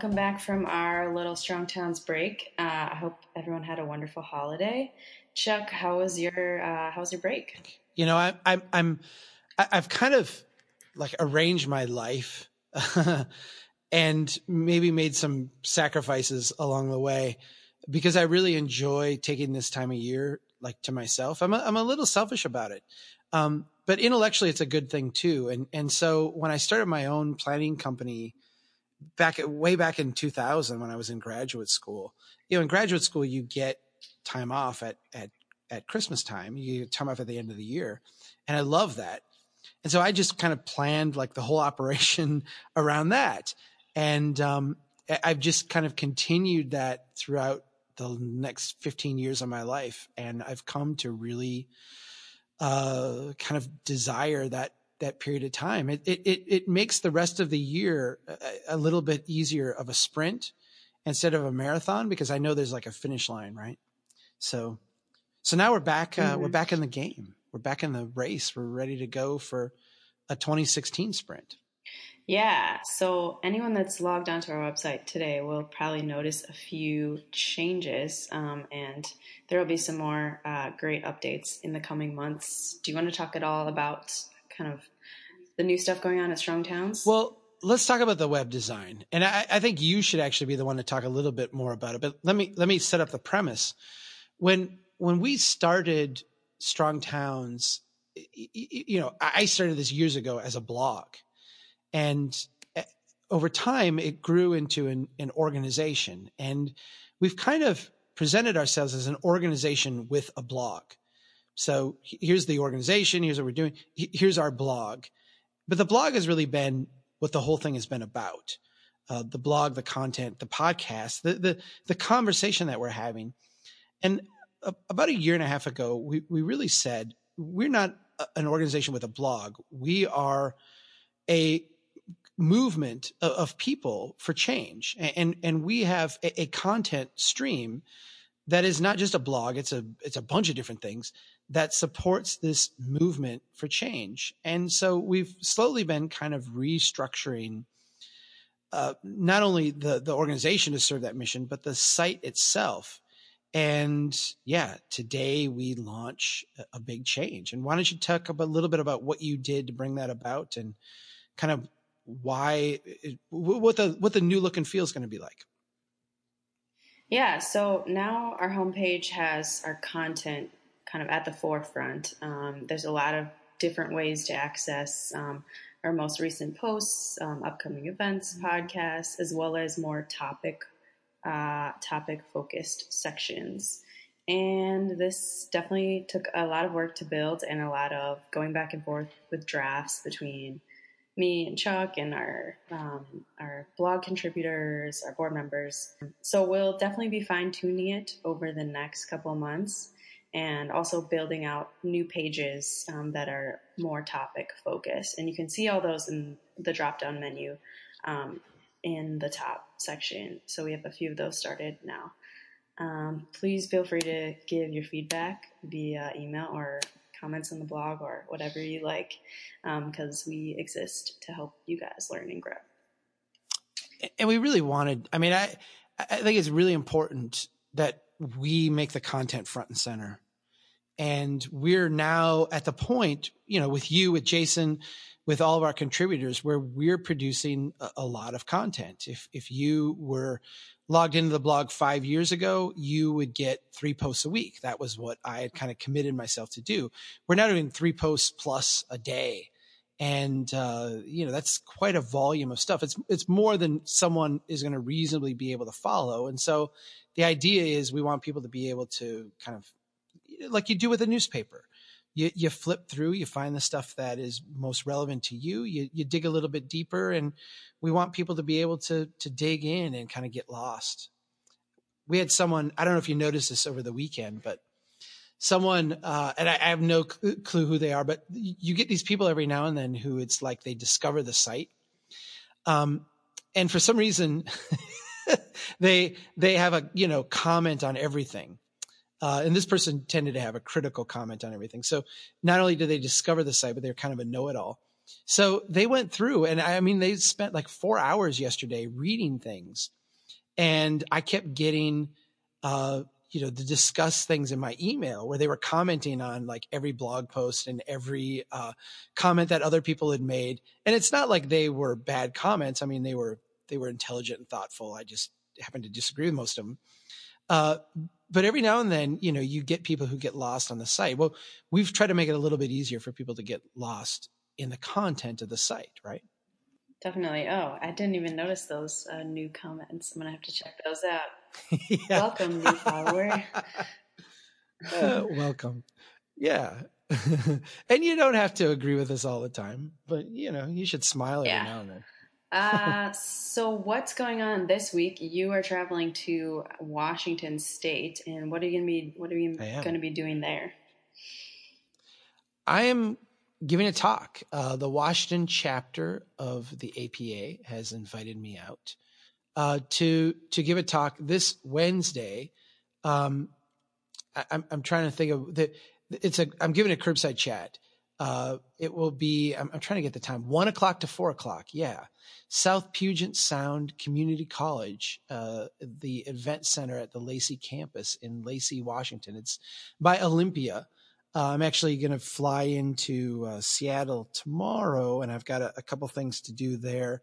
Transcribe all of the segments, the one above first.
Welcome back from our little Strong Towns break. I hope everyone had a wonderful holiday. Chuck, how was your break? You know, I've kind of like arranged my life and maybe made some sacrifices along the way because I really enjoy taking this time of year like to myself. I'm a little selfish about it. But intellectually it's a good thing too. And so when I started my own planning company way back in 2000, when I was in graduate school, in graduate school, you get time off at Christmas time, you get time off at the end of the year. And I love that. And so I just kind of planned like the whole operation around that. And, I've just kind of continued that throughout the next 15 years of my life. And I've come to really, kind of desire that period of time. It makes the rest of the year a little bit easier of a sprint instead of a marathon, because I know there's like a finish line, right? So now we're back. We're back in the game. We're back in the race. We're ready to go for a 2016 sprint. Yeah. So anyone that's logged onto our website today will probably notice a few changes, and there will be some more great updates in the coming months. Do you want to talk at all about kind of the new stuff going on at Strong Towns? Well, let's talk about the web design, and I think you should actually be the one to talk a little bit more about it. But let me set up the premise. When we started Strong Towns, I started this years ago as a blog. And over time, it grew into an organization. And we've kind of presented ourselves as an organization with a blog. So here's the organization. Here's what we're doing. Here's our blog. But the blog has really been what the whole thing has been about. The blog, the content, the podcast, the conversation that we're having. And about a year and a half ago, we really said, we're not an organization with a blog. We are a movement of people for change. And we have a content stream that is not just a blog. It's a bunch of different things that supports this movement for change. And so we've slowly been kind of restructuring, not only the organization to serve that mission, but the site itself. And yeah, today we launch a big change. And why don't you talk a little bit about what you did to bring that about, and kind of why, what the new look and feel is going to be like. Yeah. So now our homepage has our content kind of at the forefront. There's a lot of different ways to access our most recent posts, upcoming events, podcasts, as well as more topic focused sections. And this definitely took a lot of work to build, and a lot of going back and forth with drafts between me and Chuck and our blog contributors, our board members. So we'll definitely be fine-tuning it over the next couple of months, and also building out new pages that are more topic-focused. And you can see all those in the drop-down menu in the top section. So we have a few of those started now. Please feel free to give your feedback via email or comments on the blog or whatever you like, because we exist to help you guys learn and grow. And we really wanted, I think it's really important that we make the content front and center. And we're now at the point, with you, with Jason, with all of our contributors, where we're producing a lot of content. If you were logged into the blog 5 years ago, you would get 3 posts a week. That was what I had kind of committed myself to do. We're now doing 3 posts plus a day. And, that's quite a volume of stuff. It's more than someone is going to reasonably be able to follow. And so the idea is we want people to be able to kind of, like you do with a newspaper, you flip through, you find the stuff that is most relevant to you. You dig a little bit deeper, and we want people to be able to dig in and kind of get lost. We had someone, I don't know if you noticed this over the weekend, but someone, and I have no clue who they are, but you get these people every now and then who it's like they discover the site. And for some reason they have a, comment on everything. And this person tended to have a critical comment on everything. So not only did they discover the site, but they're kind of a know-it-all. So they went through, and I mean, they spent like 4 hours yesterday reading things, and I kept getting, to discuss things in my email where they were commenting on like every blog post and every comment that other people had made. And it's not like they were bad comments. I mean, they were intelligent and thoughtful. I just happened to disagree with most of them. But every now and then, you get people who get lost on the site. Well, we've tried to make it a little bit easier for people to get lost in the content of the site, right? Definitely. Oh, I didn't even notice those new comments. I'm going to have to check those out. Yeah. Welcome, new follower. Welcome. Yeah. And you don't have to agree with us all the time, but, you should smile every now and then. So what's going on this week? You are traveling to Washington State, and what are you going to be doing there? I am giving a talk. The Washington chapter of the APA has invited me out to give a talk this Wednesday. I'm trying to think of that. I'm giving a curbside chat. It will be, I'm trying to get the time, 1 o'clock to 4 o'clock. Yeah. South Puget Sound Community College, the event center at the Lacey campus in Lacey, Washington. It's by Olympia. I'm actually going to fly into Seattle tomorrow, and I've got a couple things to do there.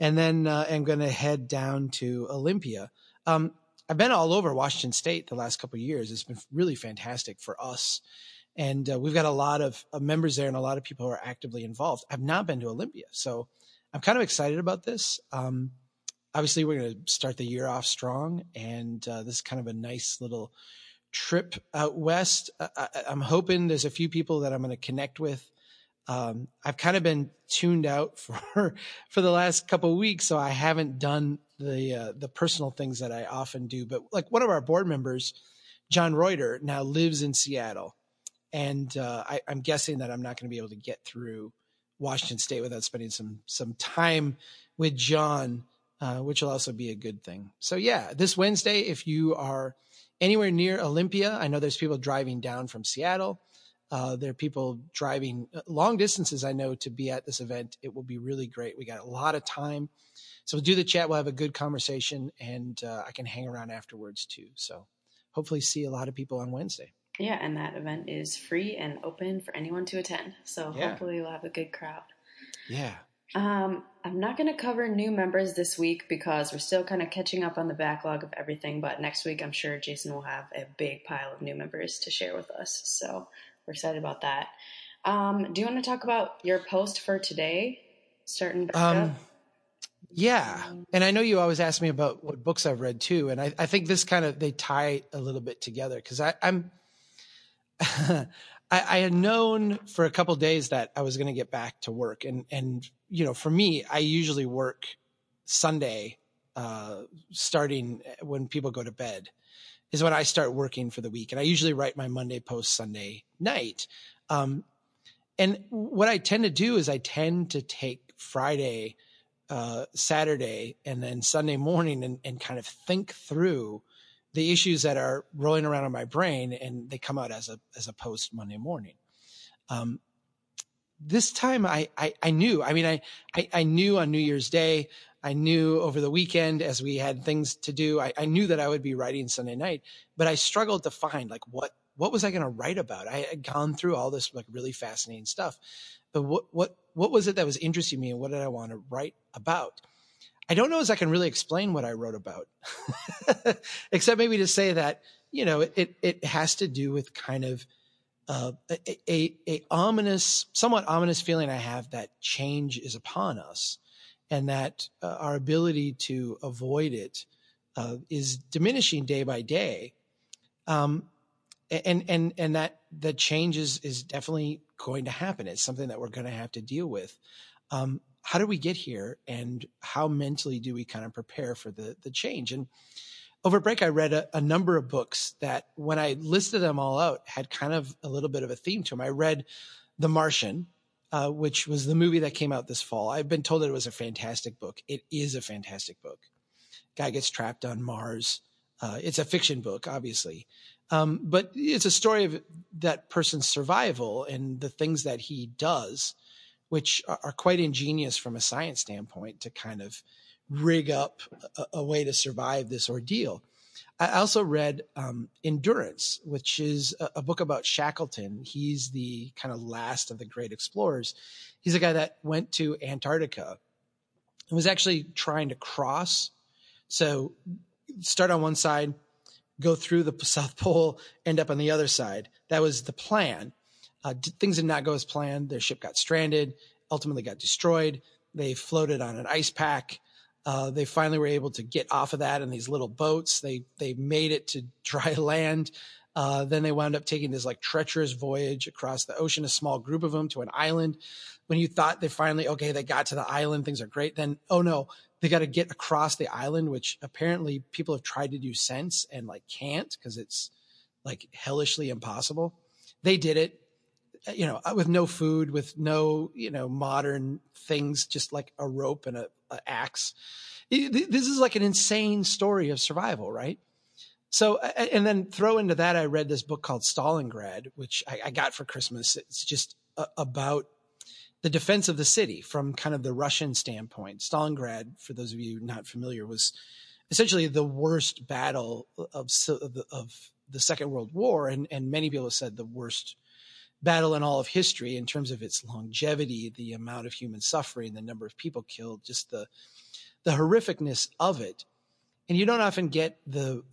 And then I'm going to head down to Olympia. I've been all over Washington State the last couple of years. It's been really fantastic for us. And we've got a lot of members there and a lot of people who are actively involved. I've not been to Olympia, so I'm kind of excited about this. Obviously, we're going to start the year off strong, and this is kind of a nice little trip out west. I'm hoping there's a few people that I'm going to connect with. I've kind of been tuned out for the last couple of weeks, so I haven't done the personal things that I often do. But like one of our board members, John Reuter, now lives in Seattle. And I'm guessing that I'm not going to be able to get through Washington State without spending some time with John, which will also be a good thing. So yeah, this Wednesday, if you are anywhere near Olympia, I know there's people driving down from Seattle. There are people driving long distances, I know, to be at this event. It will be really great. We got a lot of time. So we'll do the chat. We'll have a good conversation, and I can hang around afterwards too. So hopefully see a lot of people on Wednesday. Yeah, and that event is free and open for anyone to attend. So hopefully we'll have a good crowd. Yeah. I'm not going to cover new members this week because we're still kind of catching up on the backlog of everything. But next week, I'm sure Jason will have a big pile of new members to share with us. So we're excited about that. Do you want to talk about your post for today? Starting back up? Yeah. And I know you always ask me about what books I've read too. And I think this kind of, they tie a little bit together because I had known for a couple of days that I was going to get back to work. And, for me, I usually work Sunday, starting when people go to bed is when I start working for the week. And I usually write my Monday post Sunday night. And what I tend to do is I tend to take Friday, Saturday, and then Sunday morning and kind of think through the issues that are rolling around in my brain, and they come out as a post Monday morning. This time I knew, I mean, I knew on New Year's Day, I knew over the weekend as we had things to do, I knew that I would be writing Sunday night, but I struggled to find like, what was I going to write about? I had gone through all this like really fascinating stuff, but what was it that was interesting me, and what did I want to write about? I don't know as I can really explain what I wrote about, except maybe to say that, it has to do with kind of a ominous, somewhat ominous feeling I have that change is upon us, and that our ability to avoid it is diminishing day by day. And that the change is definitely going to happen. It's something that we're going to have to deal with. How do we get here, and how mentally do we kind of prepare for the change? And over break, I read a number of books that when I listed them all out had kind of a little bit of a theme to them. I read The Martian, which was the movie that came out this fall. I've been told that it was a fantastic book. It is a fantastic book. Guy gets trapped on Mars. It's a fiction book, obviously. But it's a story of that person's survival and the things that he does which are quite ingenious from a science standpoint to kind of rig up a way to survive this ordeal. I also read Endurance, which is a book about Shackleton. He's the kind of last of the great explorers. He's a guy that went to Antarctica and was actually trying to cross. So start on one side, go through the South Pole, end up on the other side. That was the plan. Things did not go as planned. Their ship got stranded, ultimately got destroyed. They floated on an ice pack. They finally were able to get off of that in these little boats. They made it to dry land. Then they wound up taking this like treacherous voyage across the ocean, a small group of them, to an island. When you thought they finally, okay, they got to the island, things are great. Then, oh no, they got to get across the island, which apparently people have tried to do since and like can't, because it's like hellishly impossible. They did it, you know, with no food, with no, you know, modern things, just like a rope and an axe. This is like an insane story of survival, right? So, and then throw into that, I read this book called Stalingrad, which I got for Christmas. It's just about the defense of the city from kind of the Russian standpoint. Stalingrad, for those of you not familiar, was essentially the worst battle of the Second World War. And many people have said the worst battle in all of history in terms of its longevity, the amount of human suffering, the number of people killed, just the horrificness of it. And you don't often get the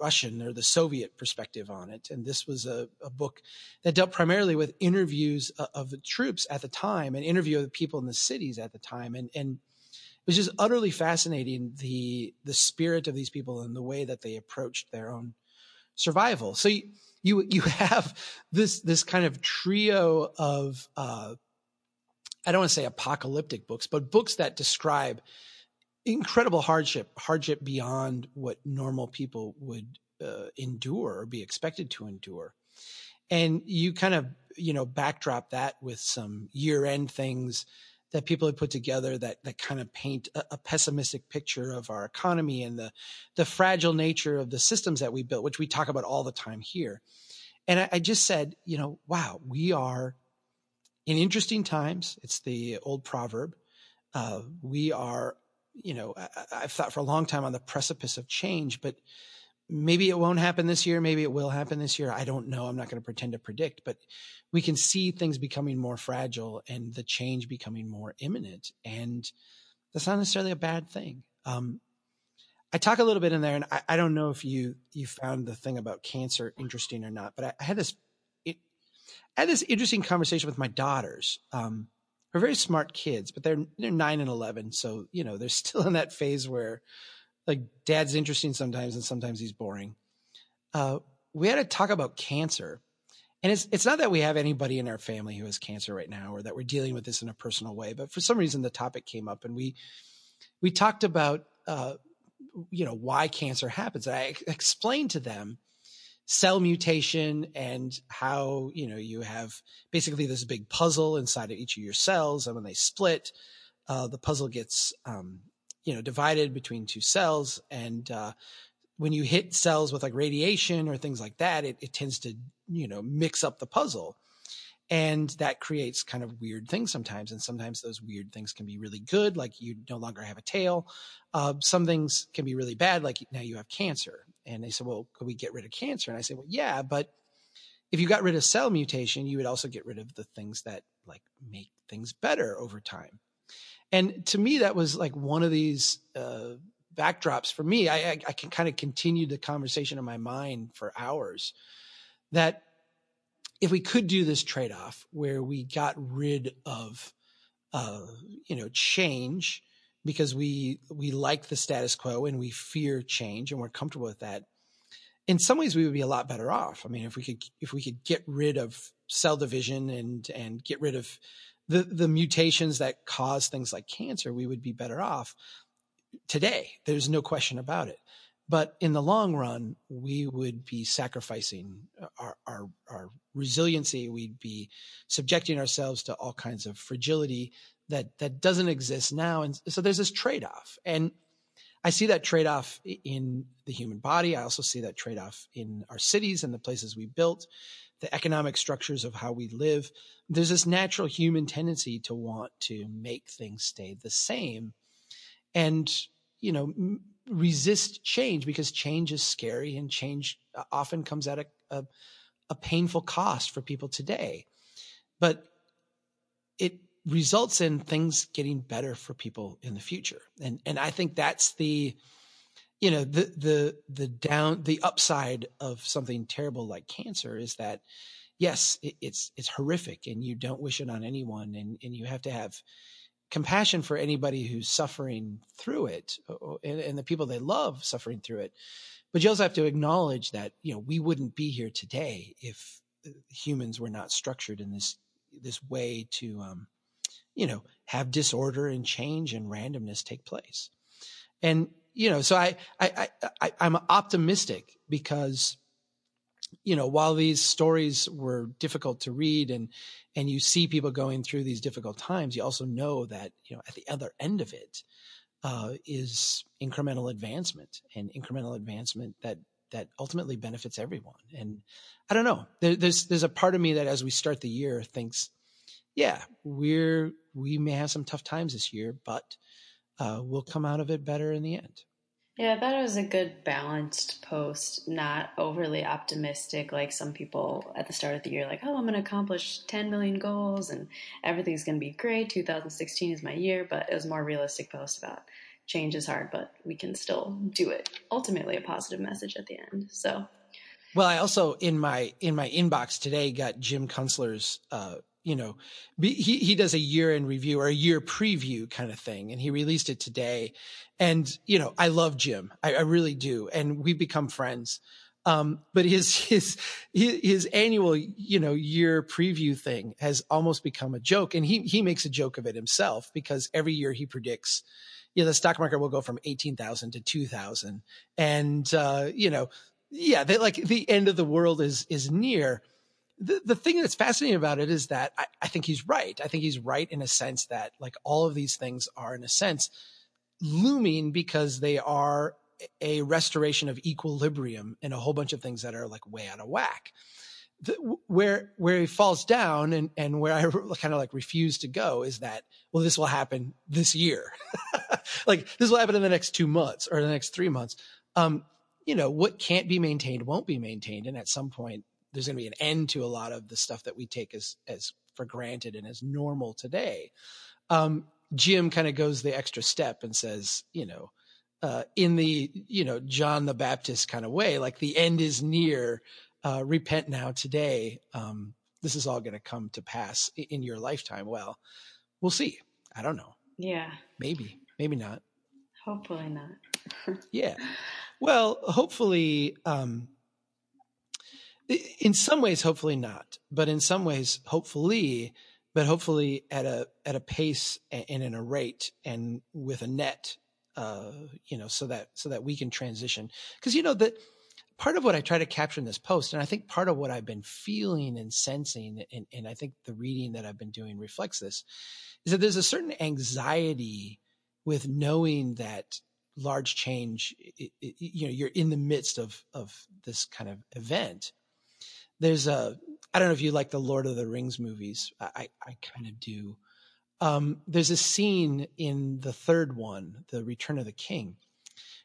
Russian or the Soviet perspective on it. And this was a book that dealt primarily with interviews of the troops at the time, an interview of the people in the cities at the time. And it was just utterly fascinating, the spirit of these people and the way that they approached their own survival. So you have this kind of trio of, I don't want to say apocalyptic books, but books that describe incredible hardship beyond what normal people would endure or be expected to endure. And you kind of, you know, backdrop that with some year-end things that people had put together that kind of paint a pessimistic picture of our economy and the fragile nature of the systems that we built, which we talk about all the time here. And I just said, you know, wow, we are in interesting times. It's the old proverb. We are, you know, I've thought for a long time, on the precipice of change, but maybe it won't happen this year. Maybe it will happen this year. I don't know. I'm not going to pretend to predict, but we can see things becoming more fragile and the change becoming more imminent. And that's not necessarily a bad thing. I talk a little bit in there, and I don't know if you found the thing about cancer interesting or not, but I had this interesting conversation with my daughters. Are very smart kids, but they're 9 and 11, so you know they're still in that phase where, like, dad's interesting sometimes, and sometimes he's boring. We had to talk about cancer, and it's not that we have anybody in our family who has cancer right now, or that we're dealing with this in a personal way, but for some reason the topic came up, and we talked about you know, why cancer happens. And I explained to them cell mutation and how, you know, you have basically this big puzzle inside of each of your cells. And when they split, the puzzle gets, you know, divided between two cells. And when you hit cells with like radiation or things like that, it tends to, you know, mix up the puzzle. And that creates kind of weird things sometimes. And sometimes those weird things can be really good, like you no longer have a tail. Some things can be really bad, like now you have cancer. And they said, well, could we get rid of cancer? And I said, well, yeah, but if you got rid of cell mutation, you would also get rid of the things that like make things better over time. And to me, that was like one of these backdrops for me. I can kind of continue the conversation in my mind for hours, that if we could do this trade-off where we got rid of, you know, change because we like the status quo and we fear change and we're comfortable with that, in some ways we would be a lot better off. I mean, if we could get rid of cell division and get rid of the mutations that cause things like cancer, we would be better off today. There's no question about it. But in the long run, we would be sacrificing our resiliency. We'd be subjecting ourselves to all kinds of fragility that doesn't exist now. And so there's this trade-off. And I see that trade-off in the human body. I also see that trade-off in our cities and the places we built, the economic structures of how we live. There's this natural human tendency to want to make things stay the same and, you know, resist change, because change is scary and change often comes at a painful cost for people today. But it results in things getting better for people in the future. And I think that's the, you know, the upside of something terrible like cancer is that, yes, it's horrific and you don't wish it on anyone. And you have to have compassion for anybody who's suffering through it and the people they love suffering through it. But you also have to acknowledge that, you know, we wouldn't be here today if humans were not structured in this way to, you know, have disorder and change and randomness take place. And, you know, so I'm optimistic because, you know, while these stories were difficult to read and you see people going through these difficult times, you also know that, you know, at the other end of it is incremental advancement, and incremental advancement that ultimately benefits everyone. And I don't know, there's a part of me that as we start the year thinks, yeah, we may have some tough times this year, but we'll come out of it better in the end. Yeah, I thought it was a good balanced post, not overly optimistic like some people at the start of the year, like, oh, I'm going to accomplish 10 million goals and everything's going to be great. 2016 is my year, but it was a more realistic post about change is hard, but we can still do it. Ultimately, a positive message at the end. So, well, I also in my inbox today got Jim Kunstler's you know, he does a year in review or a year preview kind of thing. And he released it today. And, you know, I love Jim. I really do. And we become friends. But his annual, you know, year preview thing has almost become a joke. And he makes a joke of it himself, because every year he predicts, you know, the stock market will go from 18,000 to 2,000. And, you know, yeah, they, like the end of the world is near. The thing that's fascinating about it is that I think he's right. I think he's right in a sense that, like, all of these things are, in a sense, looming, because they are a restoration of equilibrium and a whole bunch of things that are, like, way out of whack. Where he falls down and where I kind of like refuse to go is that, well, this will happen this year. Like, this will happen in the next 2 months or the next 3 months. You know, what can't be maintained won't be maintained. And at some point, there's going to be an end to a lot of the stuff that we take as for granted and as normal today. Jim kind of goes the extra step and says, you know, in the, you know, John the Baptist kind of way, like, the end is near, repent now today. This is all going to come to pass in your lifetime. Well, we'll see. I don't know. Yeah. Maybe not. Hopefully not. Yeah. Well, hopefully, in some ways, hopefully not, but in some ways, hopefully, but hopefully at a pace and in a rate and with a net, you know, so that we can transition. 'Cause, you know, that part of what I try to capture in this post, and I think part of what I've been feeling and sensing, and I think the reading that I've been doing reflects this, is that there's a certain anxiety with knowing that large change, you know, you're in the midst of this kind of event. There's I don't know if you like the Lord of the Rings movies. I kind of do. There's a scene in the third one, The Return of the King,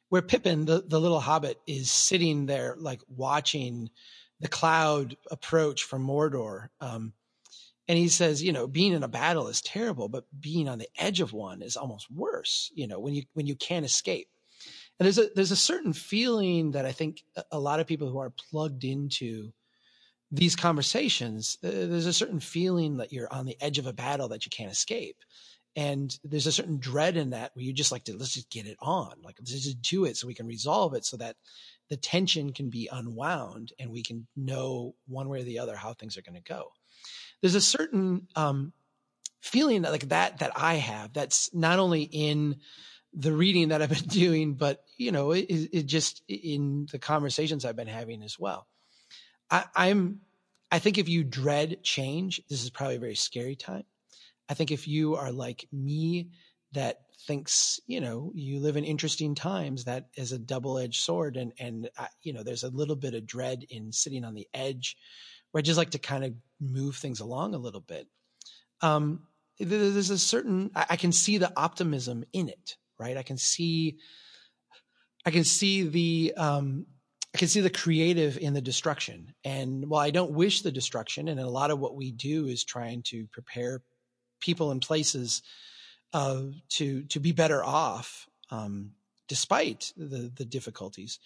where Pippin, the little hobbit, is sitting there, like, watching the cloud approach from Mordor. And he says, you know, being in a battle is terrible, but being on the edge of one is almost worse, you know, when you can't escape. And there's a certain feeling that I think a lot of people who are plugged into these conversations, there's a certain feeling that you're on the edge of a battle that you can't escape. And there's a certain dread in that, where you just like to, let's just get it on. Like, let's just do it so we can resolve it, so that the tension can be unwound and we can know one way or the other how things are going to go. There's a certain feeling that, like, that I have, that's not only in the reading that I've been doing, but, you know, it just in the conversations I've been having as well. I think if you dread change, this is probably a very scary time. I think if you are like me, that thinks, you know, you live in interesting times. That is a double-edged sword. And you know, there's a little bit of dread in sitting on the edge, where I just like to kind of move things along a little bit. There's a certain, I can see the optimism in it, right? I can see the creative in the destruction. And while I don't wish the destruction, and a lot of what we do is trying to prepare people and places to be better off despite the difficulties,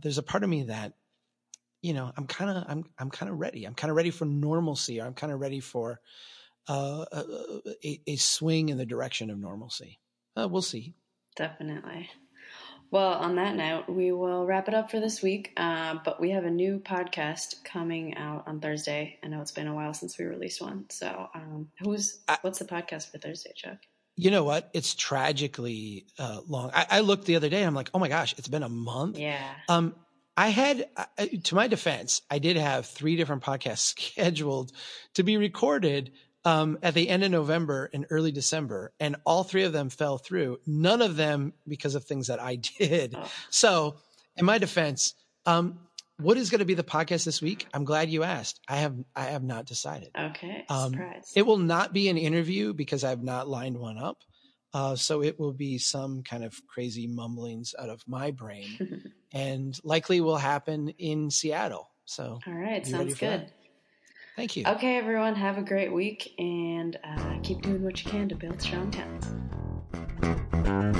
there's a part of me that, you know, I'm kind of ready. I'm kind of ready for normalcy. I'm kind of ready for a swing in the direction of normalcy. We'll see. Definitely. Well, on that note, we will wrap it up for this week, but we have a new podcast coming out on Thursday. I know it's been a while since we released one. So what's the podcast for Thursday, Chuck? You know what? It's tragically long. I looked the other day and I'm like, oh my gosh, it's been a month. Yeah. I had, to my defense, I did have 3 different podcasts scheduled to be recorded at the end of November and early December, and all 3 of them fell through. None of them because of things that I did. Oh. So in my defense, what is going to be the podcast this week? I'm glad you asked. I have not decided. Okay. Surprise. It will not be an interview because I've not lined one up. So it will be some kind of crazy mumblings out of my brain and likely will happen in Seattle. So all right. Sounds good. That? Thank you. Okay, everyone, have a great week, and keep doing what you can to build strong towns.